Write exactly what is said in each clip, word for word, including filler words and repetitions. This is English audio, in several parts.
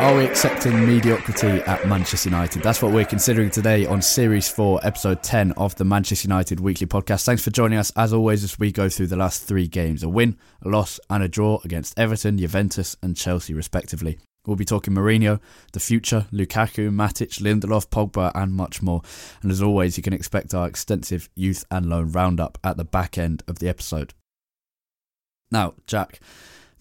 Are we accepting mediocrity at Manchester United? That's what we're considering today on Series four, Episode ten of the Manchester United Weekly Podcast. Thanks for joining us, as always, as we go through the last three games. A win, a loss and a draw against Everton, Juventus and Chelsea, respectively. We'll be talking Mourinho, the future, Lukaku, Matic, Lindelof, Pogba and much more. And as always, you can expect our extensive youth and loan roundup at the back end of the episode. Now, Jack,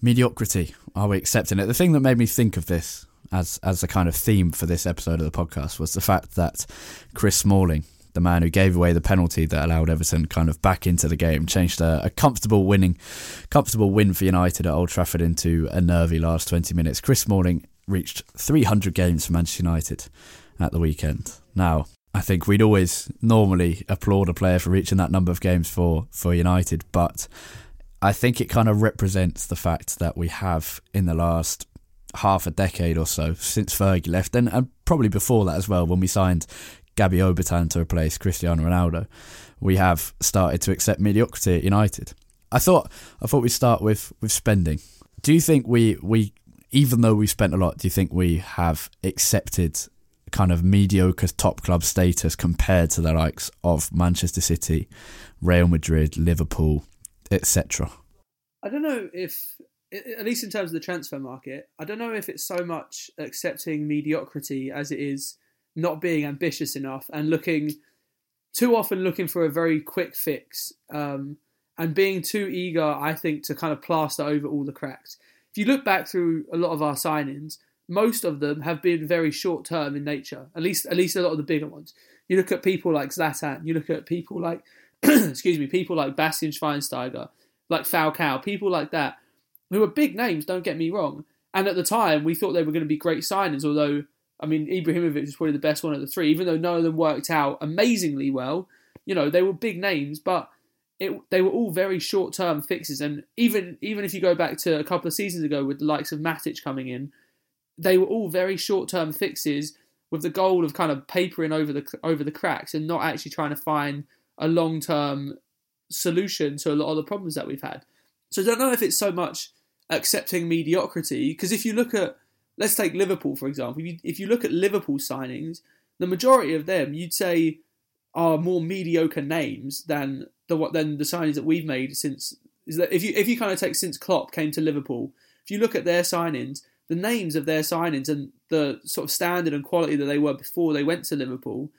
mediocrity, are we accepting it? The thing that made me think of this as as a kind of theme for this episode of the podcast was the fact that Chris Smalling, the man who gave away the penalty that allowed Everton kind of back into the game, changed a, a comfortable winning, comfortable win for United at Old Trafford into a nervy last twenty minutes. Chris Smalling reached three hundred games for Manchester United at the weekend. Now, I think we'd always normally applaud a player for reaching that number of games for, for United, but I think it kind of represents the fact that we have in the last half a decade or so since Fergie left, and, and probably before that as well, when we signed Gabby Obertan to replace Cristiano Ronaldo, we have started to accept mediocrity at United. I thought I thought we'd start with, with spending. Do you think we, we, even though we've spent a lot, do you think we have accepted kind of mediocre top club status compared to the likes of Manchester City, Real Madrid, Liverpool, et cetera? I don't know if, at least in terms of the transfer market, I don't know if it's so much accepting mediocrity as it is not being ambitious enough and looking too often looking for a very quick fix um, and being too eager, I think, to kind of plaster over all the cracks. If you look back through a lot of our signings, most of them have been very short term in nature. At least, at least a lot of the bigger ones. You look at people like Zlatan. You look at people like. excuse me, people like Bastian Schweinsteiger, like Falcao, people like that, who were big names, don't get me wrong. And at the time, we thought they were going to be great signings, although, I mean, Ibrahimovic was probably the best one of the three, even though none of them worked out amazingly well. You know, they were big names, but it, they were all very short-term fixes. And even, even if you go back to a couple of seasons ago with the likes of Matic coming in, they were all very short-term fixes with the goal of kind of papering over the over the cracks and not actually trying to find a long-term solution to a lot of the problems that we've had. So I don't know if it's so much accepting mediocrity, because if you look at, let's take Liverpool, for example. If you, if you look at Liverpool signings, the majority of them, you'd say, are more mediocre names than the what than the signings that we've made since. Is that if you if you kind of take since Klopp came to Liverpool, if you look at their signings, the names of their signings and the sort of standard and quality that they were before they went to Liverpool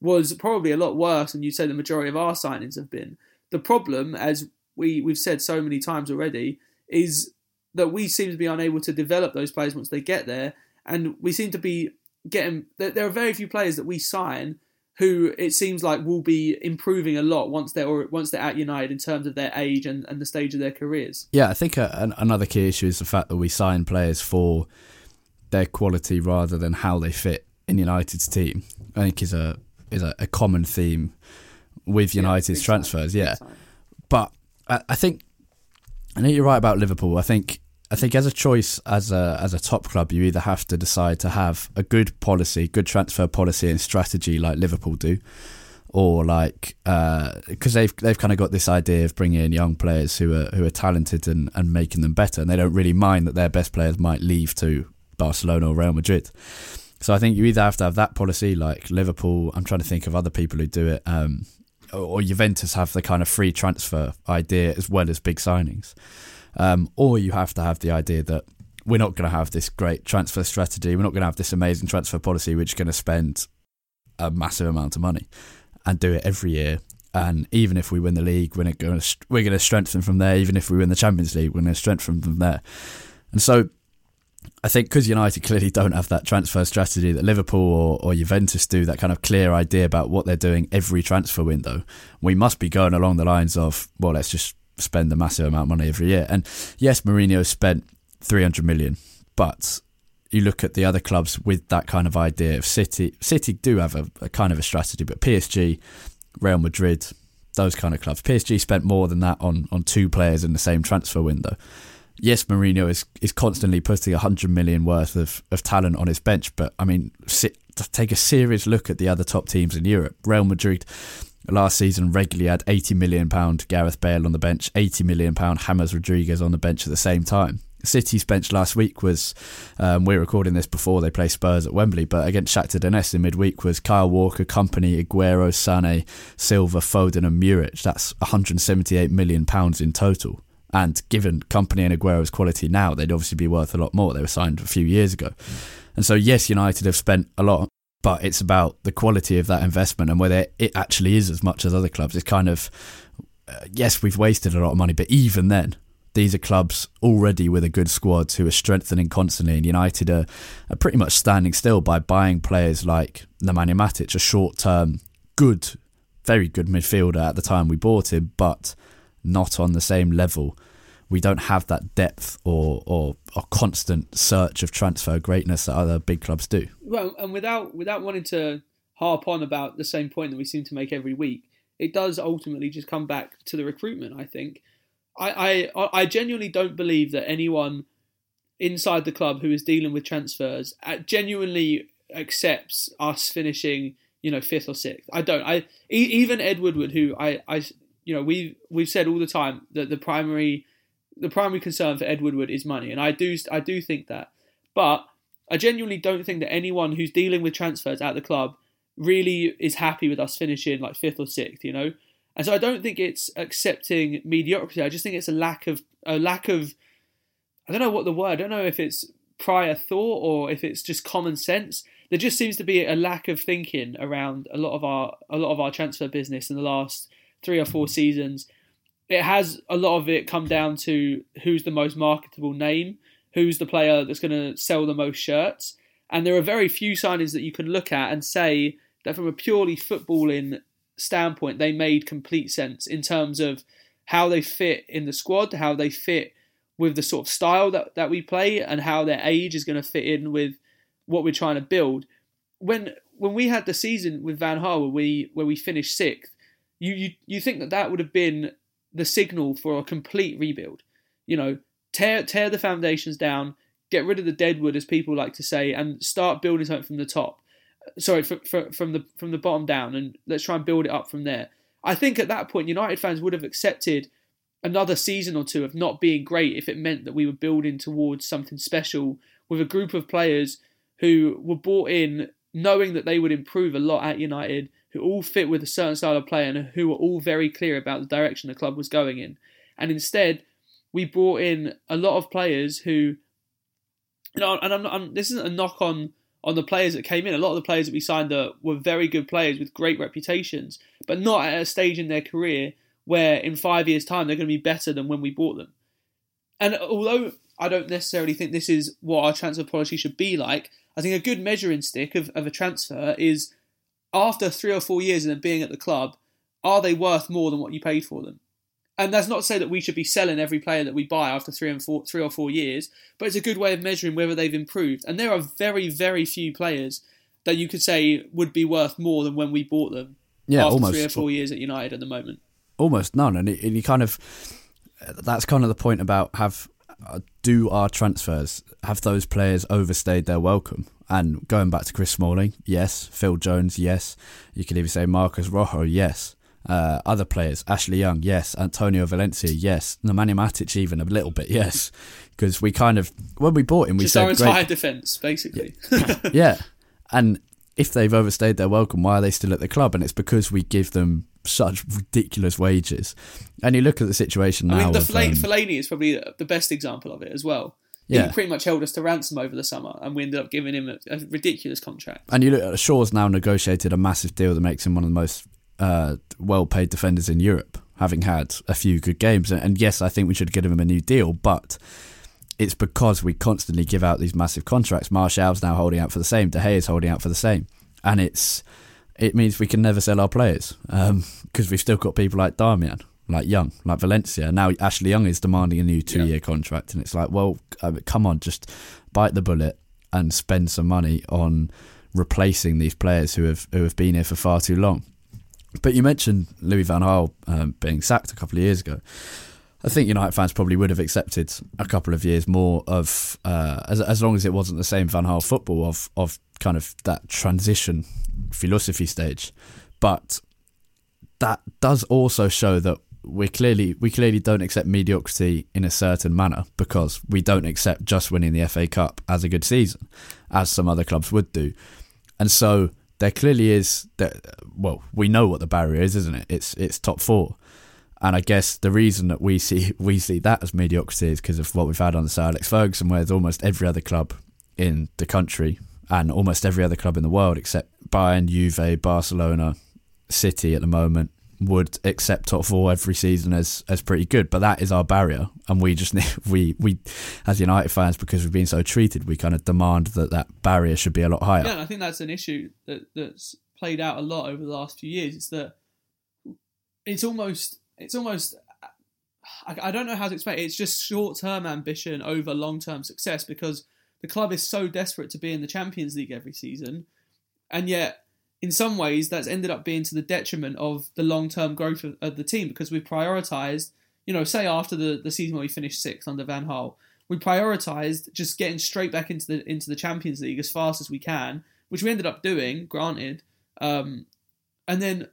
was probably a lot worse than you'd say the majority of our signings have been. The problem, as we, we've said so many times already, is that we seem to be unable to develop those players once they get there, and we seem to be getting... There are very few players that we sign who it seems like will be improving a lot once they're or once they're at United in terms of their age and, and the stage of their careers. Yeah, I think a, another key issue is the fact that we sign players for their quality rather than how they fit in United's team. I think is a is a, a common theme with United's yeah, transfers, yeah. But I, I think, I know you're right about Liverpool. I think, I think as a choice, as a as a top club, you either have to decide to have a good policy, good transfer policy and strategy like Liverpool do, or like uh, because they've they've kind of got this idea of bringing in young players who are who are talented and, and making them better, and they don't really mind that their best players might leave to Barcelona or Real Madrid. So I think you either have to have that policy like Liverpool, I'm trying to think of other people who do it, um, or Juventus have the kind of free transfer idea as well as big signings. Um, or you have to have the idea that we're not going to have this great transfer strategy, we're not going to have this amazing transfer policy, we're just going to spend a massive amount of money and do it every year. And even if we win the league, we're going to, we're going to strengthen from there. Even if we win the Champions League, we're going to strengthen from there. And so I think because United clearly don't have that transfer strategy that Liverpool or, or Juventus do, that kind of clear idea about what they're doing every transfer window, we must be going along the lines of, well, let's just spend a massive amount of money every year. And yes, Mourinho spent three hundred million, but you look at the other clubs with that kind of idea of City. City do have a, a kind of a strategy, but P S G, Real Madrid, those kind of clubs. P S G spent more than that on on two players in the same transfer window. Yes, Mourinho is is constantly putting one hundred million worth of, of talent on his bench, but I mean, sit, take a serious look at the other top teams in Europe. Real Madrid last season regularly had eighty million pounds Gareth Bale on the bench, eighty million pounds James Rodriguez on the bench at the same time. City's bench last week was, um, we're recording this before they play Spurs at Wembley, but against Shakhtar Donetsk in midweek was Kyle Walker, Kompany, Aguero, Sané, Silva, Foden and Muric. That's one hundred seventy-eight million pounds in total. And given Kompany and Aguero's quality now, they'd obviously be worth a lot more. They were signed a few years ago. And so, yes, United have spent a lot, but it's about the quality of that investment and whether it actually is as much as other clubs. It's kind of, uh, yes, we've wasted a lot of money, but even then, these are clubs already with a good squad who are strengthening constantly, and United are, are pretty much standing still by buying players like Nemanja Matic, a short-term, good, very good midfielder at the time we bought him, but not on the same level. We don't have that depth or or a constant search of transfer greatness that other big clubs do. Well, and without without wanting to harp on about the same point that we seem to make every week, it does ultimately just come back to the recruitment, I think. I, I I genuinely don't believe that anyone inside the club who is dealing with transfers genuinely accepts us finishing, you know, fifth or sixth. I don't. I even Ed Woodward, who I, I you know we we've, we've said all the time that the primary the primary concern for Ed Woodward is money, and I do I do think that. But I genuinely don't think that anyone who's dealing with transfers at the club really is happy with us finishing like fifth or sixth, you know. And so I don't think it's accepting mediocrity. I just think it's a lack of a lack of I don't know what the word. I don't know if it's prior thought or if it's just common sense. There just seems to be a lack of thinking around a lot of our a lot of our transfer business in the last three or four seasons. It has a lot of it come down to who's the most marketable name, who's the player that's going to sell the most shirts, and there are very few signings that you can look at and say that from a purely footballing standpoint, they made complete sense in terms of how they fit in the squad, how they fit with the sort of style that, that we play, and how their age is going to fit in with what we're trying to build. When when we had the season with Van Gaal, where we where we finished sixth, you you you think that that would have been the signal for a complete rebuild? You know, tear tear the foundations down, get rid of the deadwood, as people like to say, and start building something from the top. Sorry, from from the from the bottom down, and let's try and build it up from there. I think at that point, United fans would have accepted another season or two of not being great if it meant that we were building towards something special with a group of players who were bought in knowing that they would improve a lot at United, who all fit with a certain style of play and who were all very clear about the direction the club was going in. And instead, we brought in a lot of players who, you know, and I'm, I'm this isn't a knock on. on the players that came in. A lot of the players that we signed are, were very good players with great reputations, but not at a stage in their career where in five years' time they're going to be better than when we bought them. And although I don't necessarily think this is what our transfer policy should be like, I think a good measuring stick of, of a transfer is after three or four years of them being at the club, are they worth more than what you paid for them? And that's not to say that we should be selling every player that we buy after three and four, three or four years, but it's a good way of measuring whether they've improved. And there are very, very few players that you could say would be worth more than when we bought them yeah, after almost. three or four years at United at the moment. Almost none. And it, and you kind of, that's kind of the point about have do our transfers, have those players overstayed their welcome? And going back to Chris Smalling, yes. Phil Jones, yes. You could even say Marcus Rojo, yes. Uh, other players, Ashley Young, yes. Antonio Valencia, yes. Nemanja Matic, even a little bit, yes. Because we kind of, when we bought him, we just said our entire defence, basically. yeah. And if they've overstayed their welcome, why are they still at the club? And it's because we give them such ridiculous wages. And you look at the situation now. I mean, the of, Fla- um, Fellaini is probably the best example of it as well. Yeah. He pretty much held us to ransom over the summer, and we ended up giving him a, a ridiculous contract. And you look at Shaw's now negotiated a massive deal that makes him one of the most uh, well-paid defenders in Europe, having had a few good games. And, and yes, I think we should give him a new deal, but it's because we constantly give out these massive contracts. Martial's now holding out for the same. De Gea is holding out for the same. And it's it means we can never sell our players because um, we've still got people like Darmian, like Young, like Valencia. Now Ashley Young is demanding a new two-year yeah. contract, and it's like, well, come on, just bite the bullet and spend some money on replacing these players who have who have been here for far too long. But you mentioned Louis Van Gaal um, being sacked a couple of years ago. I think United fans probably would have accepted a couple of years more of, uh, as as long as it wasn't the same Van Gaal football of of kind of that transition philosophy stage. But that does also show that we clearly we clearly don't accept mediocrity in a certain manner, because we don't accept just winning the F A Cup as a good season, as some other clubs would do. And so there clearly is, that, well, we know what the barrier is, isn't it? It's it's top four. And I guess the reason that we see we see that as mediocrity is because of what we've had under Sir Alex Ferguson, where almost every other club in the country and almost every other club in the world, except Bayern, Juve, Barcelona, City at the moment, would accept top four every season as as pretty good. But that is our barrier, and we just we we as United fans, because we've been so treated, we kind of demand that that barrier should be a lot higher. Yeah, I think that's an issue that that's played out a lot over the last few years. It's that it's almost. It's almost, I don't know how to explain it. It's just short-term ambition over long-term success, because the club is so desperate to be in the Champions League every season. And yet, in some ways, that's ended up being to the detriment of the long-term growth of, of the team, because we've prioritised, you know, say after the, the season where we finished sixth under Van Gaal, we prioritised just getting straight back into the into the Champions League as fast as we can, which we ended up doing, granted. Um, and then,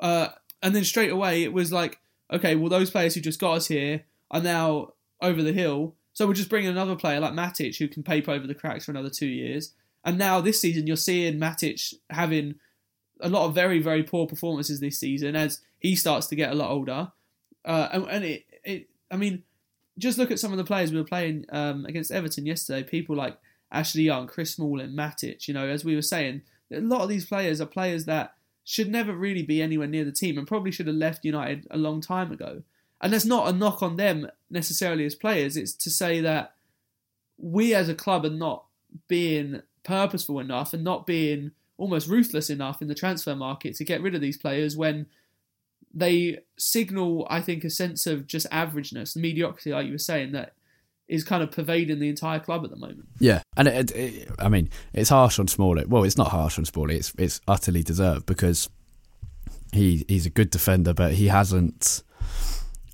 uh, and then straight away, it was like, okay, well, those players who just got us here are now over the hill. So we'll just bring in another player like Matic, who can paper over the cracks for another two years. And now this season, you're seeing Matic having a lot of very, very poor performances this season as he starts to get a lot older. Uh, and and it, it, I mean, just look at some of the players we were playing um, against Everton yesterday. People like Ashley Young, Chris Smalling, Matic. You know, as we were saying, a lot of these players are players that should never really be anywhere near the team and probably should have left United a long time ago. And that's not a knock on them necessarily as players. It's to say that we as a club are not being purposeful enough and not being almost ruthless enough in the transfer market to get rid of these players when they signal, I think, a sense of just averageness, mediocrity, like you were saying, that is kind of pervading the entire club at the moment. Yeah, and it, it, I mean, it's harsh on Smalling. Well, it's not harsh on Smalling. It's it's utterly deserved, because he he's a good defender, but he hasn't.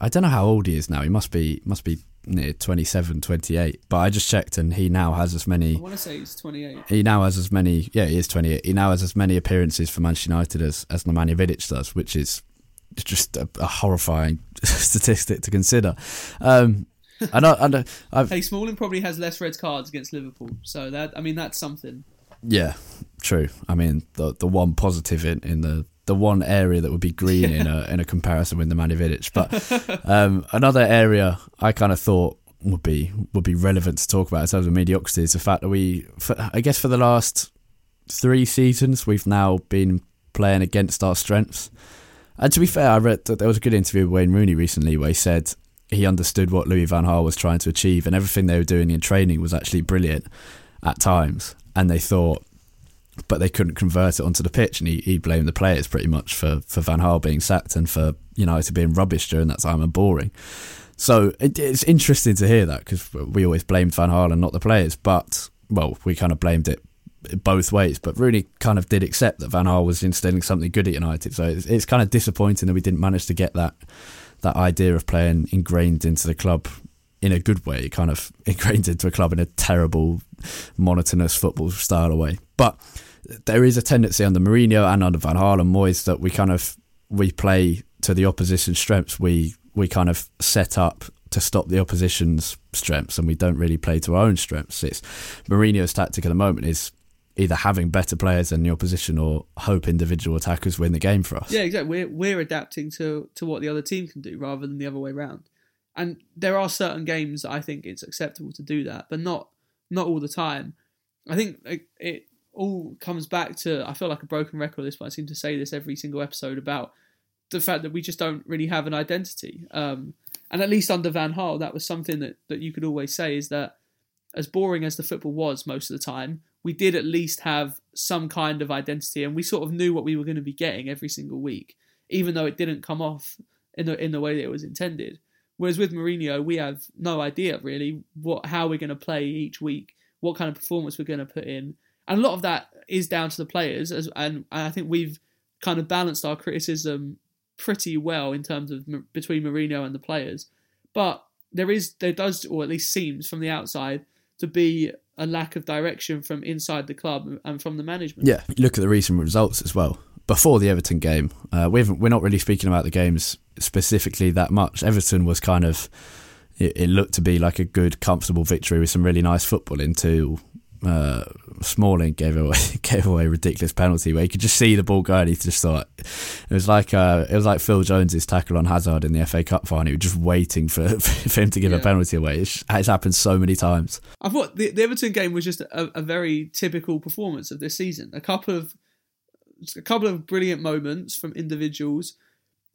I don't know how old he is now. He must be must be near twenty-seven, twenty-eight. But I just checked, and he now has as many. I want to say he's twenty-eight. He now has as many. Yeah, he is twenty-eight. He now has as many appearances for Manchester United as as Nemanja Matic does, which is just a, a horrifying statistic to consider. Um, I know, I know, I've, hey, Smalling probably has less red cards against Liverpool, so that I mean that's something. Yeah, true. I mean the the one positive in, in the, the one area that would be green yeah. in a in a comparison with the Nemanja Vidic. But um, another area I kind of thought would be would be relevant to talk about in terms of mediocrity is the fact that we, for, I guess, for the last three seasons, we've now been playing against our strengths. And to be fair, I read that there was a good interview with Wayne Rooney recently where he said he understood what Louis Van Gaal was trying to achieve, and everything they were doing in training was actually brilliant at times. And they thought, but they couldn't convert it onto the pitch. And he, he blamed the players pretty much for, for Van Gaal being sacked and for United being rubbish during that time and boring. So it, it's interesting to hear that, because we always blamed Van Gaal and not the players. But, well, we kind of blamed it both ways. But Rooney kind of did accept that Van Gaal was instilling something good at United. So it's, it's kind of disappointing that we didn't manage to get that that idea of playing ingrained into the club in a good way, kind of ingrained into a club in a terrible, monotonous football style way. But there is a tendency under Mourinho and under Van Gaal and Moyes that we kind of, we play to the opposition's strengths. We we kind of set up to stop the opposition's strengths, and we don't really play to our own strengths. It's Mourinho's tactic at the moment is either having better players in your position or hope individual attackers win the game for us. Yeah, exactly. We're, we're adapting to, to what the other team can do rather than the other way around. And there are certain games that I think it's acceptable to do that, but not not all the time. I think it all comes back to, I feel like a broken record this, but I seem to say this every single episode about the fact that we just don't really have an identity. Um, and at least under Van Gaal, that was something that, that you could always say is that as boring as the football was most of the time, we did at least have some kind of identity, and we sort of knew what we were going to be getting every single week, even though it didn't come off in the in the way that it was intended. Whereas with Mourinho, we have no idea really what how we're going to play each week, what kind of performance we're going to put in, and a lot of that is down to the players. As and I think we've kind of balanced our criticism pretty well in terms of between Mourinho and the players, but there is there does or at least seems from the outside to be a lack of direction from inside the club and from the management. Yeah, look at the recent results as well. Before the Everton game, uh, we haven't, we're not really speaking about the games specifically that much. Everton was kind of, it, it looked to be like a good, comfortable victory with some really nice football into uh, Smalling gave away gave away a ridiculous penalty where you could just see the ball going. He just thought it was like uh, it was like Phil Jones's tackle on Hazard in the F A Cup final, just waiting for, for him to give yeah. a penalty away. It's, it's happened so many times. I thought the, the Everton game was just a, a very typical performance of this season. A couple of a couple of brilliant moments from individuals.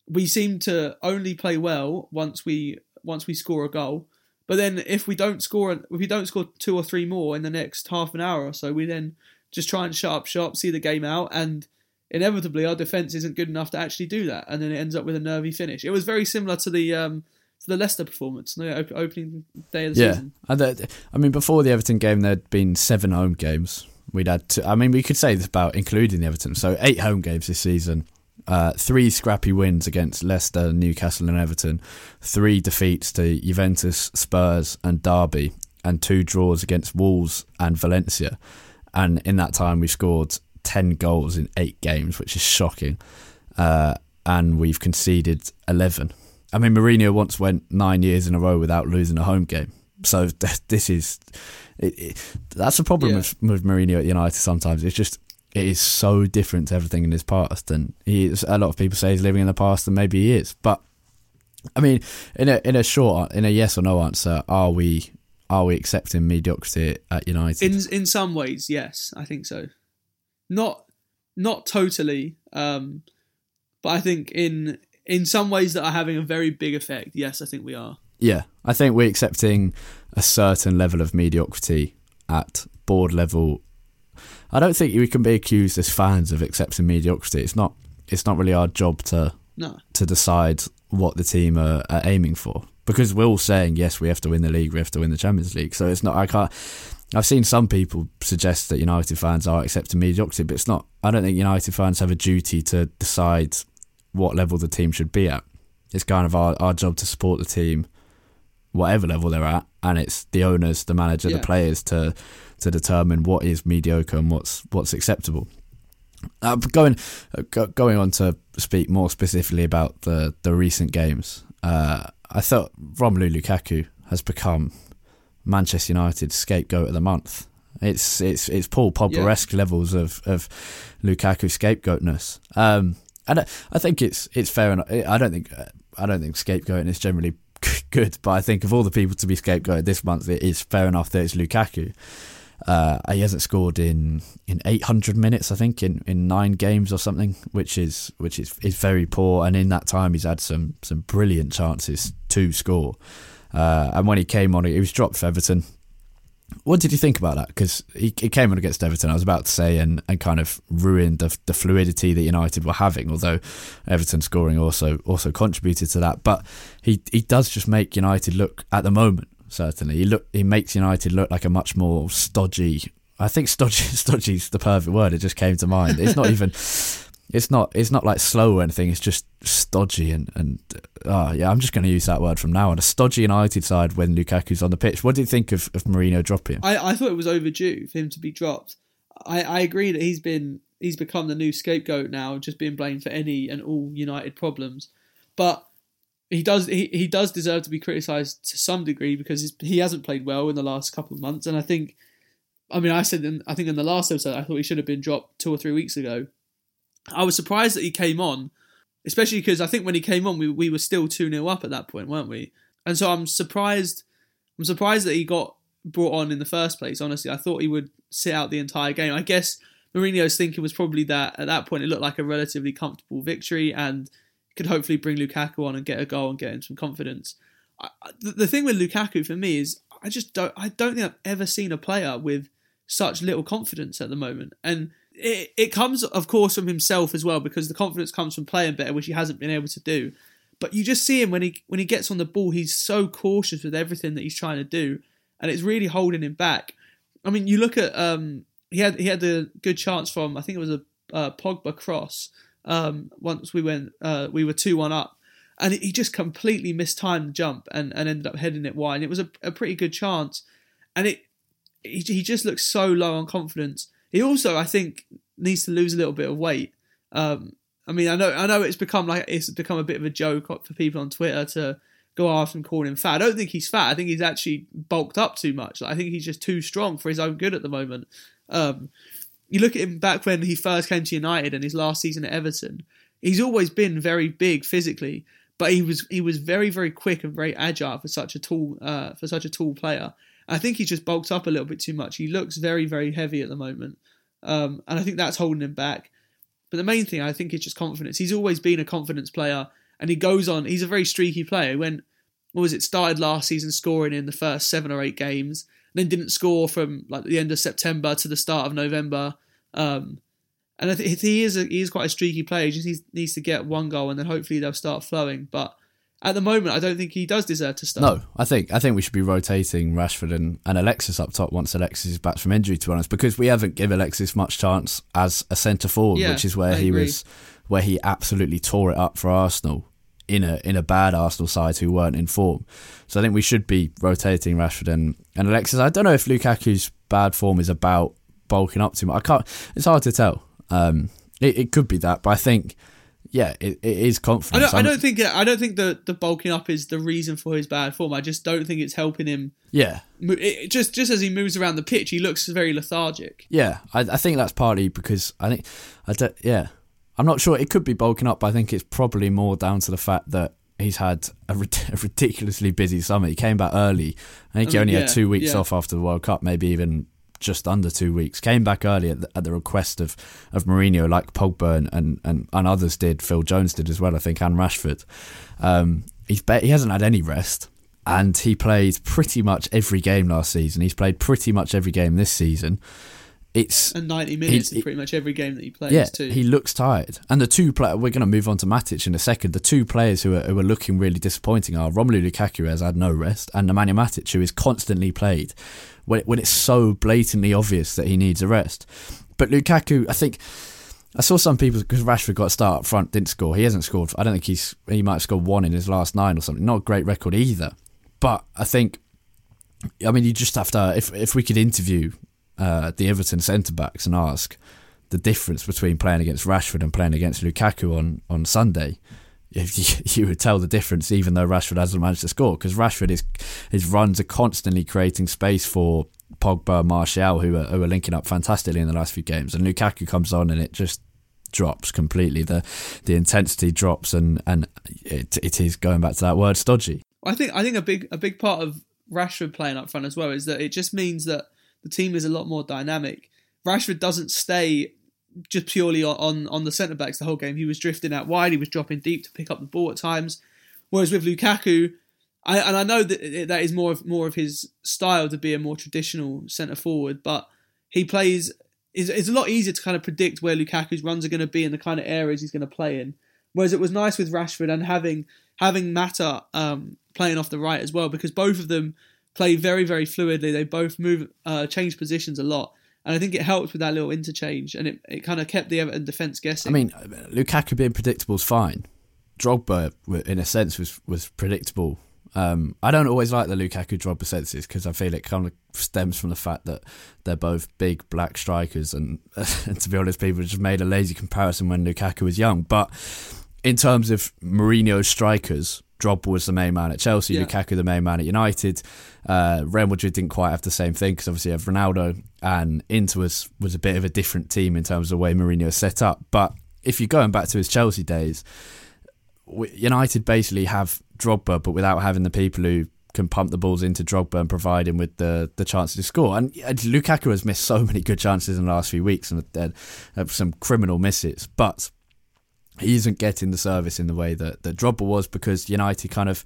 We seem to only play well once we once we score a goal. But then if we don't score, if we don't score two or three more in the next half an hour or so, we then just try and shut up shop, see the game out, and inevitably our defence isn't good enough to actually do that, and then it ends up with a nervy finish. It was very similar to the um, to the Leicester performance, the opening day of the yeah. season. Yeah, I mean, before the Everton game, there'd been seven home games. We'd had, two, I mean, we could say this about including the Everton, so eight home games this season. Uh, three scrappy wins against Leicester, Newcastle and Everton, three defeats to Juventus, Spurs and Derby, and two draws against Wolves and Valencia. And in that time we scored ten goals in eight games, which is shocking. Uh, and we've conceded eleven. I mean, Mourinho once went nine years in a row without losing a home game. So this is... It, it, that's the problem yeah. with, with Mourinho at United sometimes. It's just... It is so different to everything in his past, and he is, a lot of people say he's living in the past, and maybe he is. But I mean, in a in a short, in a yes or no answer, are we are we accepting mediocrity at United? In in some ways, yes, I think so. Not not totally, um, but I think in in some ways that are having a very big effect. Yes, I think we are. Yeah, I think we're accepting a certain level of mediocrity at board level. I don't think we can be accused as fans of accepting mediocrity. It's not it's not really our job to no. to decide what the team are, are aiming for, because we're all saying, yes, we have to win the league, we have to win the Champions League. So it's not, I can't, I've seen some people suggest that United fans are accepting mediocrity, but it's not, I don't think United fans have a duty to decide what level the team should be at. It's kind of our, our job to support the team, whatever level they're at, and it's the owners, the manager, yeah. the players to to determine what is mediocre and what's what's acceptable. Uh, going go, going on to speak more specifically about the, the recent games, uh, I thought Romelu Lukaku has become Manchester United's scapegoat of the month. It's it's it's Paul Pogba-esque yeah. levels of of Lukaku scapegoatness, um, and I, I think it's it's fair enough. I don't think I don't think scapegoating is generally good, but I think of all the people to be scapegoated this month, it is fair enough that it's Lukaku. Uh, he hasn't scored in, in eight hundred minutes, I think, in, in nine games or something, which is which is, is very poor. And in that time, he's had some some brilliant chances to score. Uh, and when he came on, he was dropped for Everton. What did you think about that? Because he, he came on against Everton, I was about to say, and, and kind of ruined the, the fluidity that United were having, although Everton scoring also also contributed to that. But he he does just make United look, at the moment, certainly. He look he makes United look like a much more stodgy... I think stodgy stodgy's the perfect word. It just came to mind. It's not even... It's not It's not like slow or anything. It's just stodgy and... and oh, yeah, I'm just going to use that word from now on. A stodgy United side when Lukaku's on the pitch. What do you think of, of Mourinho dropping? I, I thought it was overdue for him to be dropped. I, I agree that he's been he's become the new scapegoat now, just being blamed for any and all United problems. But he does he, he does deserve to be criticised to some degree because he hasn't played well in the last couple of months. And I think I mean, I said, in, I think in the last episode, I thought he should have been dropped two or three weeks ago. I was surprised that he came on, especially because I think when he came on, we we were still two nil up at that point, weren't we? And so I'm surprised, I'm surprised that he got brought on in the first place, honestly. I thought he would sit out the entire game. I guess Mourinho's thinking was probably that at that point it looked like a relatively comfortable victory and could hopefully bring Lukaku on and get a goal and get him some confidence. I, the, the thing with Lukaku for me is I just don't, I don't think I've ever seen a player with such little confidence at the moment. And it, it comes, of course, from himself as well, because the confidence comes from playing better, which he hasn't been able to do. But you just see him when he when he gets on the ball, he's so cautious with everything that he's trying to do, and it's really holding him back. I mean, you look at um, he had he had a good chance from, I think it was a uh, Pogba cross. Um, once we went, uh, we were two one up, and he just completely mistimed the jump and, and ended up heading it wide. And it was a, a pretty good chance, and it he, he just looks so low on confidence. He also, I think, needs to lose a little bit of weight. Um, I mean, I know, I know it's become like it's become a bit of a joke for people on Twitter to go after and call him fat. I don't think he's fat. I think he's actually bulked up too much. Like, I think he's just too strong for his own good at the moment. Um, you look at him back when he first came to United and his last season at Everton. He's always been very big physically, but he was he was very very quick and very agile for such a tall uh, for such a tall player. I think he's just bulked up a little bit too much. He looks very very heavy at the moment, um, and I think that's holding him back. But the main thing, I think, is just confidence. He's always been a confidence player, and he goes on. He's a very streaky player. He went, what was it, started last season scoring in the first seven or eight games, and then didn't score from like the end of September to the start of November. Um, and I think he is a, he is quite a streaky player. He just needs, needs to get one goal, and then hopefully they'll start flowing. But at the moment, I don't think he does deserve to start. No, I think I think we should be rotating Rashford and, and Alexis up top once Alexis is back from injury, to be honest, because we haven't given Alexis much chance as a centre forward, yeah, which is where I he agree. was, where he absolutely tore it up for Arsenal in a in a bad Arsenal side who weren't in form. So I think we should be rotating Rashford and, and Alexis. I don't know if Lukaku's bad form is about bulking up too much. I can't. It's hard to tell. Um, it, it could be that, but I think. Yeah, it, it is confidence. I don't, I don't think I don't think the, the bulking up is the reason for his bad form. I just don't think it's helping him. Yeah, it, just just as he moves around the pitch, he looks very lethargic. Yeah, I, I think that's partly because I think I don't, yeah, I'm not sure. It could be bulking up, but I think it's probably more down to the fact that he's had a, a ridiculously busy summer. He came back early. I think I mean, he only yeah, had two weeks yeah. off after the World Cup, maybe even just under two weeks, came back early at the, at the request of, of Mourinho, like Pogba and, and, and others did. Phil Jones did as well, I think, and Rashford. Um, he's be- he hasn't had any rest, and he played pretty much every game last season. He's played pretty much every game this season. It's and ninety minutes in pretty much every game that he plays. Yeah, too. He looks tired. And the two players, we're going to move on to Matic in a second. The two players who are, who are looking really disappointing are Romelu Lukaku, who has had no rest, and Nemanja Matic, who is constantly played when when it's so blatantly obvious that he needs a rest. But Lukaku, I think I saw some people, because Rashford got a start up front, didn't score. He hasn't scored. I don't think he's. He might have scored one in his last nine or something. Not a great record either. But I think, I mean, you just have to. If if we could interview. Uh, the Everton centre-backs and ask the difference between playing against Rashford and playing against Lukaku on, on Sunday, if you, you would tell the difference, even though Rashford hasn't managed to score, because Rashford is, his runs are constantly creating space for Pogba and Martial, who are, who are linking up fantastically in the last few games, and Lukaku comes on and it just drops completely. The the intensity drops, and, and it it is, going back to that word, stodgy. I think I think a big a big part of Rashford playing up front as well is that it just means that the team is a lot more dynamic. Rashford doesn't stay just purely on, on, on the centre-backs the whole game. He was drifting out wide. He was dropping deep to pick up the ball at times. Whereas with Lukaku, I, and I know that that is more of, more of his style to be a more traditional centre-forward, but he plays... It's, it's a lot easier to kind of predict where Lukaku's runs are going to be and the kind of areas he's going to play in. Whereas it was nice with Rashford and having, having Mata um, playing off the right as well, because both of them play very, very fluidly. They both move, uh, change positions a lot. And I think it helped with that little interchange, and it, it kind of kept the Everton defence guessing. I mean, Lukaku being predictable is fine. Drogba, in a sense, was, was predictable. Um, I don't always like the Lukaku-Drogba senses, because I feel it kind of stems from the fact that they're both big black strikers. And, and to be honest, people just made a lazy comparison when Lukaku was young. But in terms of Mourinho's strikers, Drogba was the main man at Chelsea, yeah. Lukaku the main man at United. Uh, Real Madrid didn't quite have the same thing because obviously you have Ronaldo, and Inter was, was a bit of a different team in terms of the way Mourinho set up. But if you're going back to his Chelsea days, United basically have Drogba but without having the people who can pump the balls into Drogba and provide him with the, the chances to score. And, and Lukaku has missed so many good chances in the last few weeks and uh, some criminal misses. But he isn't getting the service in the way that, that Drogba was, because United kind of...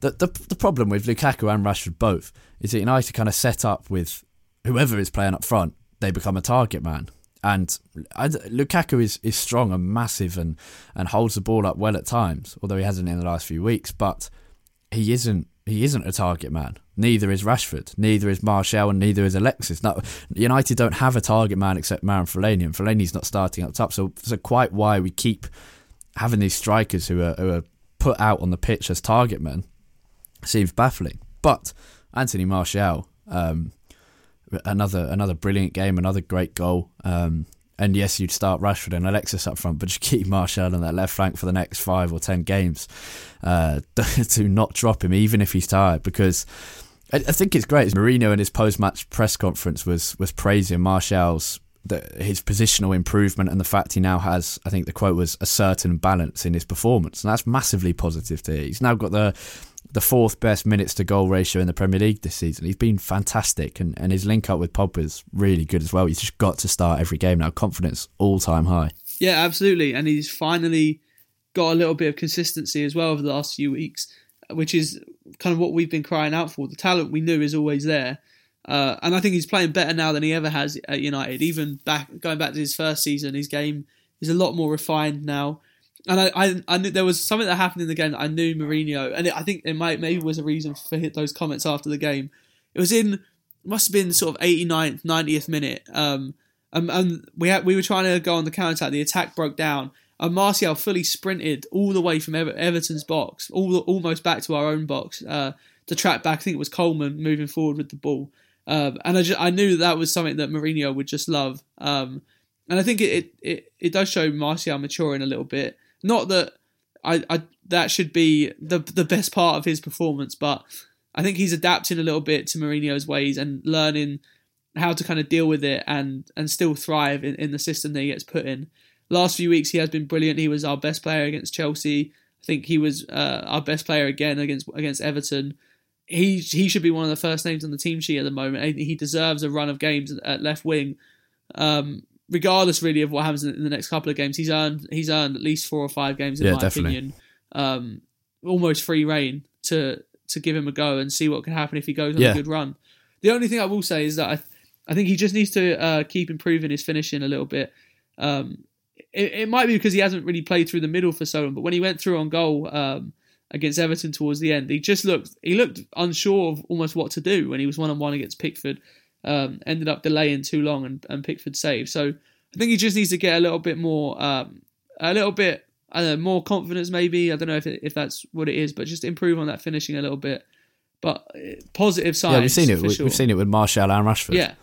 The, the the problem with Lukaku and Rashford both is that United kind of set up with whoever is playing up front, they become a target man. And I, Lukaku is, is strong and massive and, and holds the ball up well at times, although he hasn't in the last few weeks, but he isn't he isn't a target man. Neither is Rashford, neither is Martial, and neither is Alexis. No, United don't have a target man except Marin Fellaini, and Fellaini's not starting up top, so so quite why we keep having these strikers who are, who are put out on the pitch as target men seems baffling. But Anthony Martial, um, another another brilliant game, another great goal. Um, and yes, you'd start Rashford and Alexis up front, but just keep Martial on that left flank for the next five or ten games. Uh, to not drop him, even if he's tired, because... I think it's great. Mourinho in his post-match press conference was was praising Martial's the, his positional improvement and the fact he now has, I think the quote was, a certain balance in his performance, and that's massively positive to hear. He's now got the the fourth best minutes to goal ratio in the Premier League this season. He's been fantastic, and, and his link up with Pogba is really good as well. He's just got to start every game now. Confidence all-time high. Yeah, absolutely, and he's finally got a little bit of consistency as well over the last few weeks, which is kind of what we've been crying out for. The talent we knew is always there. Uh, and I think he's playing better now than he ever has at United. Even back going back to his first season, his game is a lot more refined now. And I, I, I knew there was something that happened in the game that I knew Mourinho, and it, I think it might maybe was a reason for those comments after the game. It was in, must have been sort of eighty-ninth, ninetieth minute. Um, and, and we had, we were trying to go on the counter-attack. The attack broke down. And Martial fully sprinted all the way from Ever- Everton's box, all, almost back to our own box, uh, to track back. I think it was Coleman moving forward with the ball. Uh, and I, just, I knew that was something that Mourinho would just love. Um, and I think it, it, it, it does show Martial maturing a little bit. Not that I, I that should be the the best part of his performance, but I think he's adapting a little bit to Mourinho's ways and learning how to kind of deal with it and, and still thrive in, in the system that he gets put in. Last few weeks, he has been brilliant. He was our best player against Chelsea. I think he was uh, our best player again against against Everton. He he should be one of the first names on the team sheet at the moment. He deserves a run of games at left wing, um, regardless really of what happens in the next couple of games. He's earned he's earned at least four or five games in yeah, my definitely. opinion, um, almost free reign to to give him a go and see what can happen if he goes on yeah. a good run. The only thing I will say is that I I think he just needs to uh, keep improving his finishing a little bit. Um, It, it might be because he hasn't really played through the middle for so long, but when he went through on goal um, against Everton towards the end, he just looked he looked unsure of almost what to do when he was one-on-one against Pickford. Um, ended up delaying too long and, and Pickford saved. So I think he just needs to get a little bit more, um, a little bit I don't know, more confidence maybe. I don't know if it, if that's what it is, but just improve on that finishing a little bit. But positive signs. Yeah, we've seen it. We, sure. We've seen it with Martial and Rashford. Yeah.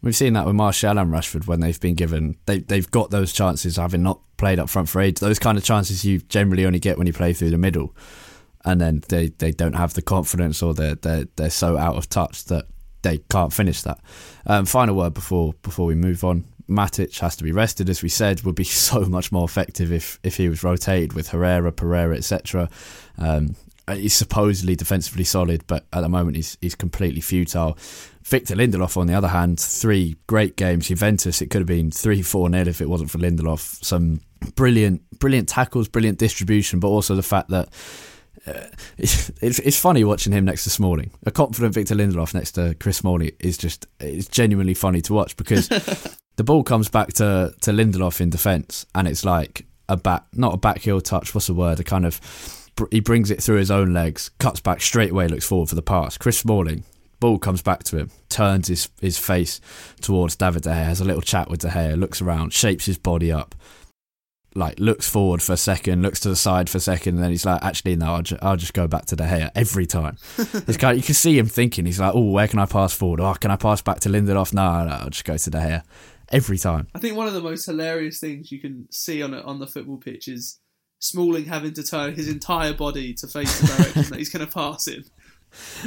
We've seen that with Martial and Rashford when they've been given... They, they've got those chances, having not played up front for ages. Those kind of chances you generally only get when you play through the middle. And then they, they don't have the confidence, or they're, they're, they're so out of touch that they can't finish that. Um, final word before before we move on. Matic has to be rested, as we said. Would be so much more effective if, if he was rotated with Herrera, Pereira, et cetera. Um, he's supposedly defensively solid, but at the moment he's, he's completely futile. Victor Lindelof, on the other hand, three great games. Juventus, it could have been three four nil if it wasn't for Lindelof. Some brilliant, brilliant tackles, brilliant distribution, but also the fact that uh, it's, it's it's funny watching him next to Smalling. A confident Victor Lindelof next to Chris Smalling is just it's genuinely funny to watch, because the ball comes back to, to Lindelof in defence, and it's like a back, not a back heel touch, what's the word? A kind of, he brings it through his own legs, cuts back straight away, looks forward for the pass. Chris Smalling, ball comes back to him, turns his, his face towards David De Gea, has a little chat with De Gea, looks around, shapes his body up, like looks forward for a second, looks to the side for a second, and then he's like, actually, no, I'll, ju- I'll just go back to De Gea every time. It's kind of, you can see him thinking, he's like, oh, where can I pass forward? Oh, can I pass back to Lindelof? No, no, I'll just go to De Gea every time. I think one of the most hilarious things you can see on a, on the football pitch is Smalling having to turn his entire body to face the direction that he's going to pass in.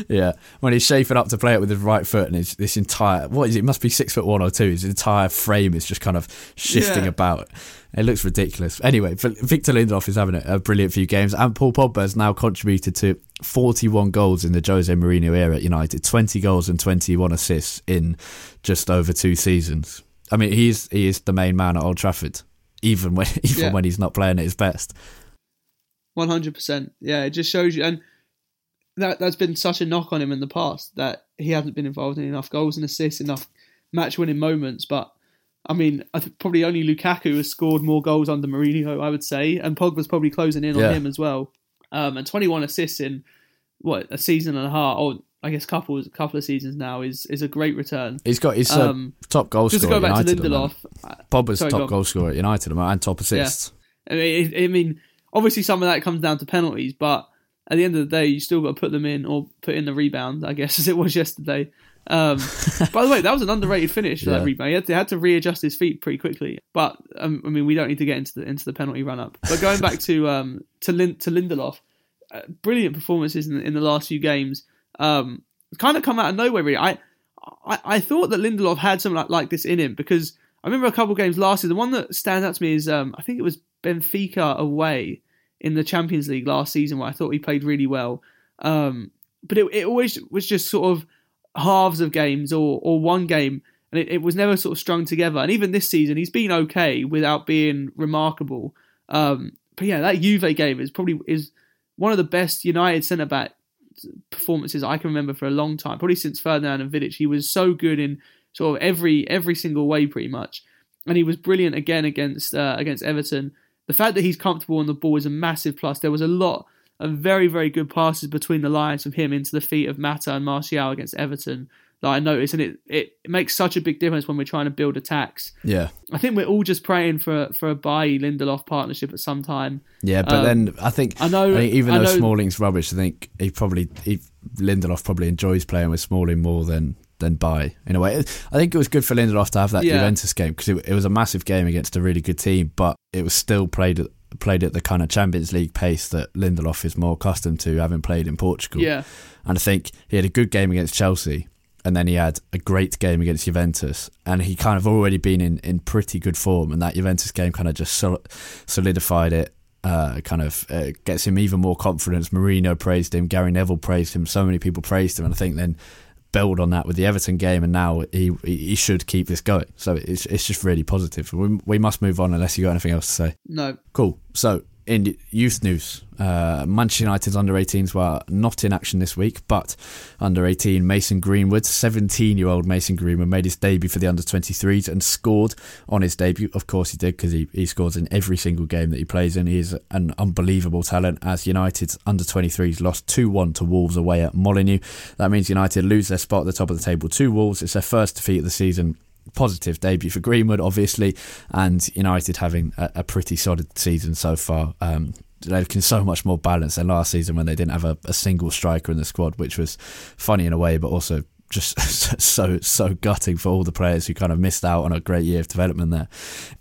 Yeah, when he's shaping up to play it with his right foot, and his this entire what is it? It must be six foot one or two. His entire frame is just kind of shifting yeah. about. It looks ridiculous. Anyway, Victor Lindelof is having a brilliant few games, and Paul Pogba has now contributed to forty-one goals in the Jose Mourinho era at United, twenty goals and twenty-one assists in just over two seasons. I mean, he is he is the main man at Old Trafford, even when even yeah. when he's not playing at his best. One hundred percent. Yeah, it just shows you and. That, that's been such a knock on him in the past that he hasn't been involved in enough goals and assists, enough match-winning moments. But, I mean, I th- probably only Lukaku has scored more goals under Mourinho, I would say, and Pogba's probably closing in yeah. on him as well. Um, and twenty-one assists in, what, a season and a half, or I guess couple, a couple of seasons now is is a great return. He's got his um, uh, top goal scorer at United. Just to go back to Lindelof. Pogba's sorry, top goal scorer at United and top assists. Yeah. I, mean, I mean, obviously some of that comes down to penalties, but at the end of the day, you still got to put them in or put in the rebound, I guess, as it was yesterday. Um, by the way, that was an underrated finish for yeah. that rebound. He had, to, he had to readjust his feet pretty quickly. But um, I mean, we don't need to get into the into the penalty run up. But going back to um, to, Lin- to Lindelof, uh, brilliant performances in, in the last few games. Um, kind of come out of nowhere. Really, I I, I thought that Lindelof had something like, like this in him because I remember a couple of games last year. The one that stands out to me is um, I think it was Benfica away in the Champions League last season, where I thought he played really well. Um, but it, it always was just sort of halves of games or or one game, and it, it was never sort of strung together. And even this season, he's been okay without being remarkable. Um, but yeah, that Juve game is probably is one of the best United centre-back performances I can remember for a long time, probably since Ferdinand and Vidic. He was so good in sort of every every single way, pretty much. And he was brilliant again against uh, against Everton. The fact that he's comfortable on the ball is a massive plus. There was a lot of very, very good passes between the lines from him into the feet of Mata and Martial against Everton that I noticed. And it, it makes such a big difference when we're trying to build attacks. Yeah. I think we're all just praying for, for a Bailly-Lindelof partnership at some time. Yeah, but um, then I think I know, I mean, even I though know, Smalling's rubbish, I think he probably he, Lindelof probably enjoys playing with Smalling more than... than buy in a way. I think it was good for Lindelof to have that yeah. Juventus game because it, it was a massive game against a really good team, but it was still played at, played at the kind of Champions League pace that Lindelof is more accustomed to, having played in Portugal. Yeah. And I think he had a good game against Chelsea, and then he had a great game against Juventus, and he kind of already been in, in pretty good form, and that Juventus game kind of just sol- solidified it. Uh, kind of uh, gets him even more confidence. Mourinho praised him, Gary Neville praised him, so many people praised him, and I think then build on that with the Everton game, and now he he should keep this going. So it's it's just really positive. We, we must move on unless you got anything else to say. No. Cool. So in youth news, uh, Manchester United's under eighteens were not in action this week, but under eighteen Mason Greenwood, seventeen-year-old Mason Greenwood, made his debut for the under twenty-threes and scored on his debut. Of course he did, because he, he scores in every single game that he plays in. He is an unbelievable talent, as United's under twenty-threes lost two one to Wolves away at Molineux. That means United lose their spot at the top of the table to Wolves. It's their first defeat of the season. Positive debut for Greenwood, obviously, and United having a, a pretty solid season so far. Um, they've been so much more balanced than last season when they didn't have a, a single striker in the squad, which was funny in a way, but also just so so gutting for all the players who kind of missed out on a great year of development there.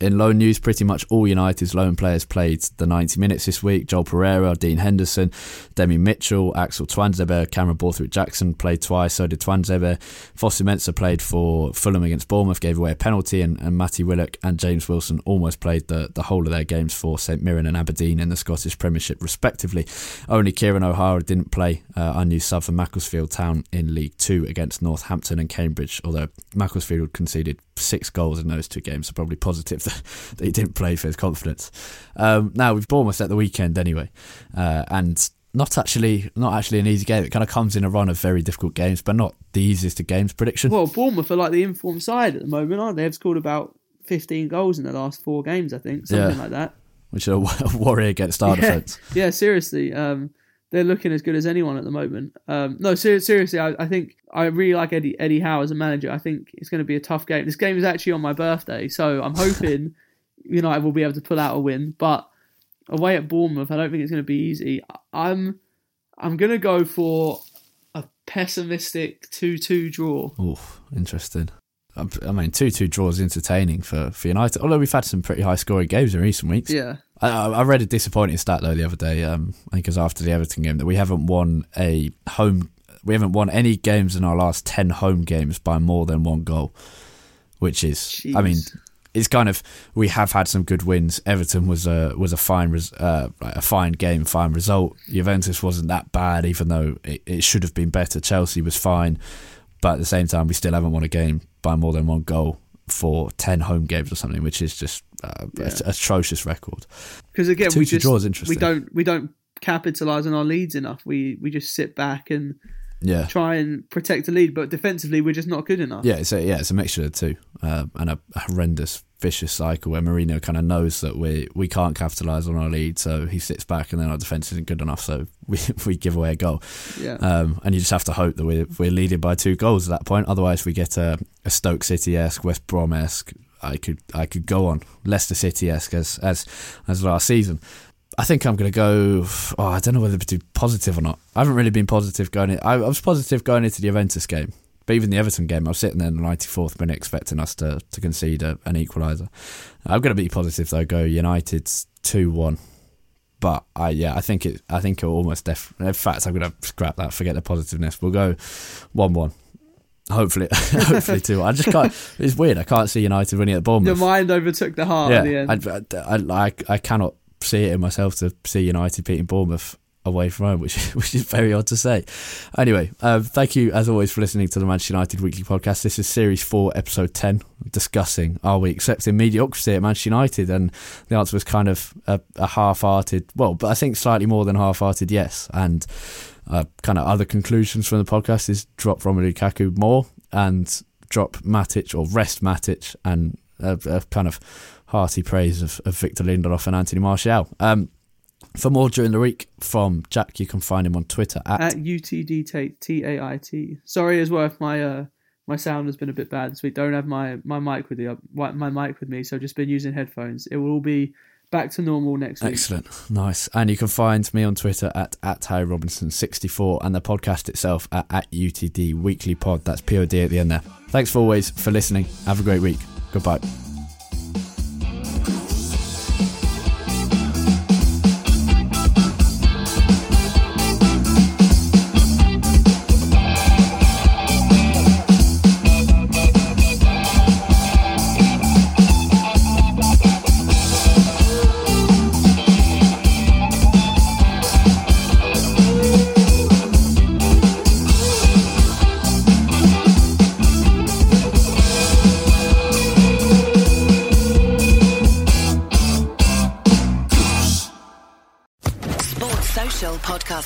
In loan news, pretty much all United's loan players played the ninety minutes this week. Joel Pereira, Dean Henderson, Demi Mitchell, Axel Twanzebe, Cameron Borthwick-Jackson played twice, so did Twanzebe. Fosu Mensah played for Fulham against Bournemouth, gave away a penalty, and, and Matty Willock and James Wilson almost played the, the whole of their games for St Mirren and Aberdeen in the Scottish Premiership respectively. Only Kieran O'Hara didn't play, uh, our new sub for Macclesfield Town in League Two against Northampton and Cambridge, although Macclesfield conceded six goals in those two games, so probably positive that, that he didn't play for his confidence. Um, now we've Bournemouth at the weekend anyway, uh, and not actually not actually an easy game. It kind of comes in a run of very difficult games, but not the easiest of games. Prediction? Well, Bournemouth are like the informed side at the moment, aren't they? They've scored about fifteen goals in the last four games, I think, something yeah. like that. Which are a worry against our yeah. defence. Yeah, seriously. Um, They're looking as good as anyone at the moment. Um, no, ser- seriously, I, I think I really like Eddie Eddie Howe as a manager. I think it's going to be a tough game. This game is actually on my birthday, so I'm hoping United will be able to pull out a win. But away at Bournemouth, I don't think it's going to be easy. I'm I'm going to go for a pessimistic two two draw. Oh, interesting. I mean, two two draws entertaining for, for United, although we've had some pretty high scoring games in recent weeks. Yeah. I, I read a disappointing stat though the other day. Um, I think it was after the Everton game that we haven't won a home, we haven't won any games in our last ten home games by more than one goal, which is, Jeez. I mean, it's kind of, we have had some good wins. Everton was a was a fine res, uh, a fine game, fine result. Juventus wasn't that bad, even though it, it should have been better. Chelsea was fine, but at the same time, we still haven't won a game by more than one goal for ten home games or something, which is just uh, yeah. an atrocious record. Because again, we just we don't we don't capitalise on our leads enough. We we just sit back and yeah. try and protect the lead, but defensively we're just not good enough. Yeah, it's a, yeah, it's a mixture of the two, uh, and a horrendous vicious cycle where Mourinho kind of knows that we we can't capitalise on our lead, so he sits back, and then our defence isn't good enough, so we we give away a goal. Yeah. Um, and you just have to hope that we're, we're leading by two goals at that point. Otherwise, we get a, a Stoke City-esque, West Brom-esque, I could I could go on, Leicester City-esque as, as, as last season. I think I'm going to go, oh, I don't know whether to do positive or not. I haven't really been positive going in. I, I was positive going into the Juventus game. But even the Everton game, I was sitting there in the ninety-fourth minute expecting us to, to concede a, an equaliser. I'm going to be positive though. Go United's two one, but I yeah I think it I think it almost def. In fact, I'm going to scrap that. Forget the positiveness. We'll go one one. Hopefully, hopefully two. I just can't. It's weird. I can't see United winning at Bournemouth. The mind overtook the heart. Yeah, at the end. I, I, I I cannot see it in myself to see United beating Bournemouth away from home, which which is very odd to say. Anyway, uh, thank you as always for listening to the Manchester United Weekly Podcast. This is Series Four, Episode Ten, discussing are we accepting mediocrity at Manchester United? And the answer was kind of a, a half-hearted, well, but I think slightly more than half-hearted yes. And uh, kind of other conclusions from the podcast is drop Romelu Lukaku more and drop Matic or rest Matic, and a, a kind of hearty praise of, of Victor Lindelof and Anthony Martial. Um, For more during the week from Jack, you can find him on Twitter at, at U T D T A I T. Sorry as well if my uh, my sound has been a bit bad this week. Don't have my, my mic with the, my mic with me, so I've just been using headphones. It will all be back to normal next week. Excellent. Nice. And you can find me on Twitter at, at Harry Robinson sixty-four and the podcast itself at, at U T D Weekly Pod. That's P O D at the end there. Thanks for always for listening. Have a great week. Goodbye.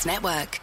Network.